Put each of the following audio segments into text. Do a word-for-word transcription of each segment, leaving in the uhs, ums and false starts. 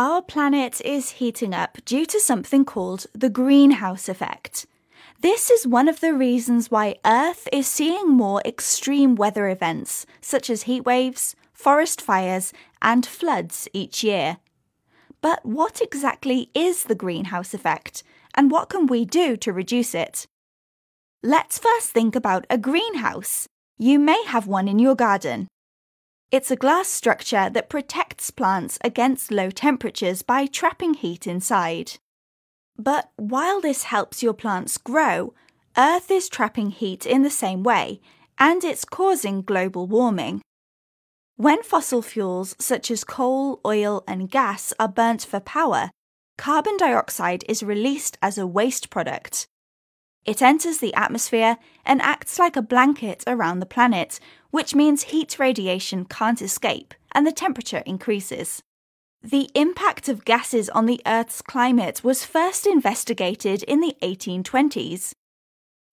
Our planet is heating up due to something called the greenhouse effect. This is one of the reasons why Earth is seeing more extreme weather events, such as heat waves, forest fires, and floods each year. But what exactly is the greenhouse effect, and what can we do to reduce it? Let's first think about a greenhouse. You may have one in your garden. It's a glass structure that protects plants against low temperatures by trapping heat inside. But while this helps your plants grow, Earth is trapping heat in the same way, and it's causing global warming. When fossil fuels such as coal, oil, and gas are burnt for power, carbon dioxide is released as a waste product. It enters the atmosphere and acts like a blanket around the planet, which means heat radiation can't escape and the temperature increases. The impact of gases on the Earth's climate was first investigated in the eighteen twenties.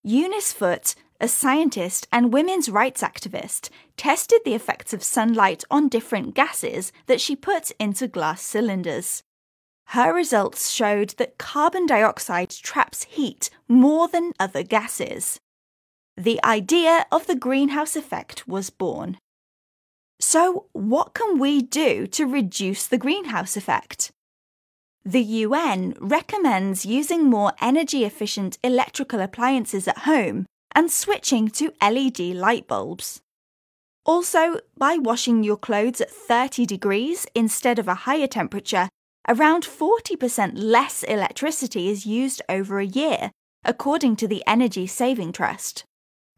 Eunice Foote, a scientist and women's rights activist, tested the effects of sunlight on different gases that she put into glass cylinders. Her results showed that carbon dioxide traps heat more than other gases. The idea of the greenhouse effect was born. So, what can we do to reduce the greenhouse effect? The U N recommends using more energy-efficient electrical appliances at home and switching to L E D light bulbs. Also, by washing your clothes at thirty degrees instead of a higher temperature, around forty percent less electricity is used over a year, according to the Energy Saving Trust.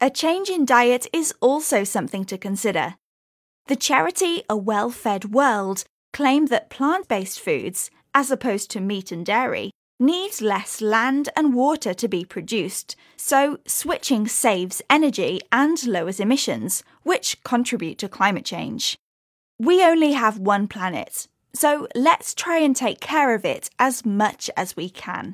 A change in diet is also something to consider. The charity A Well-Fed World claimed that plant-based foods, as opposed to meat and dairy, need less land and water to be produced, so switching saves energy and lowers emissions, which contribute to climate change. We only have one planet. So let's try and take care of it as much as we can.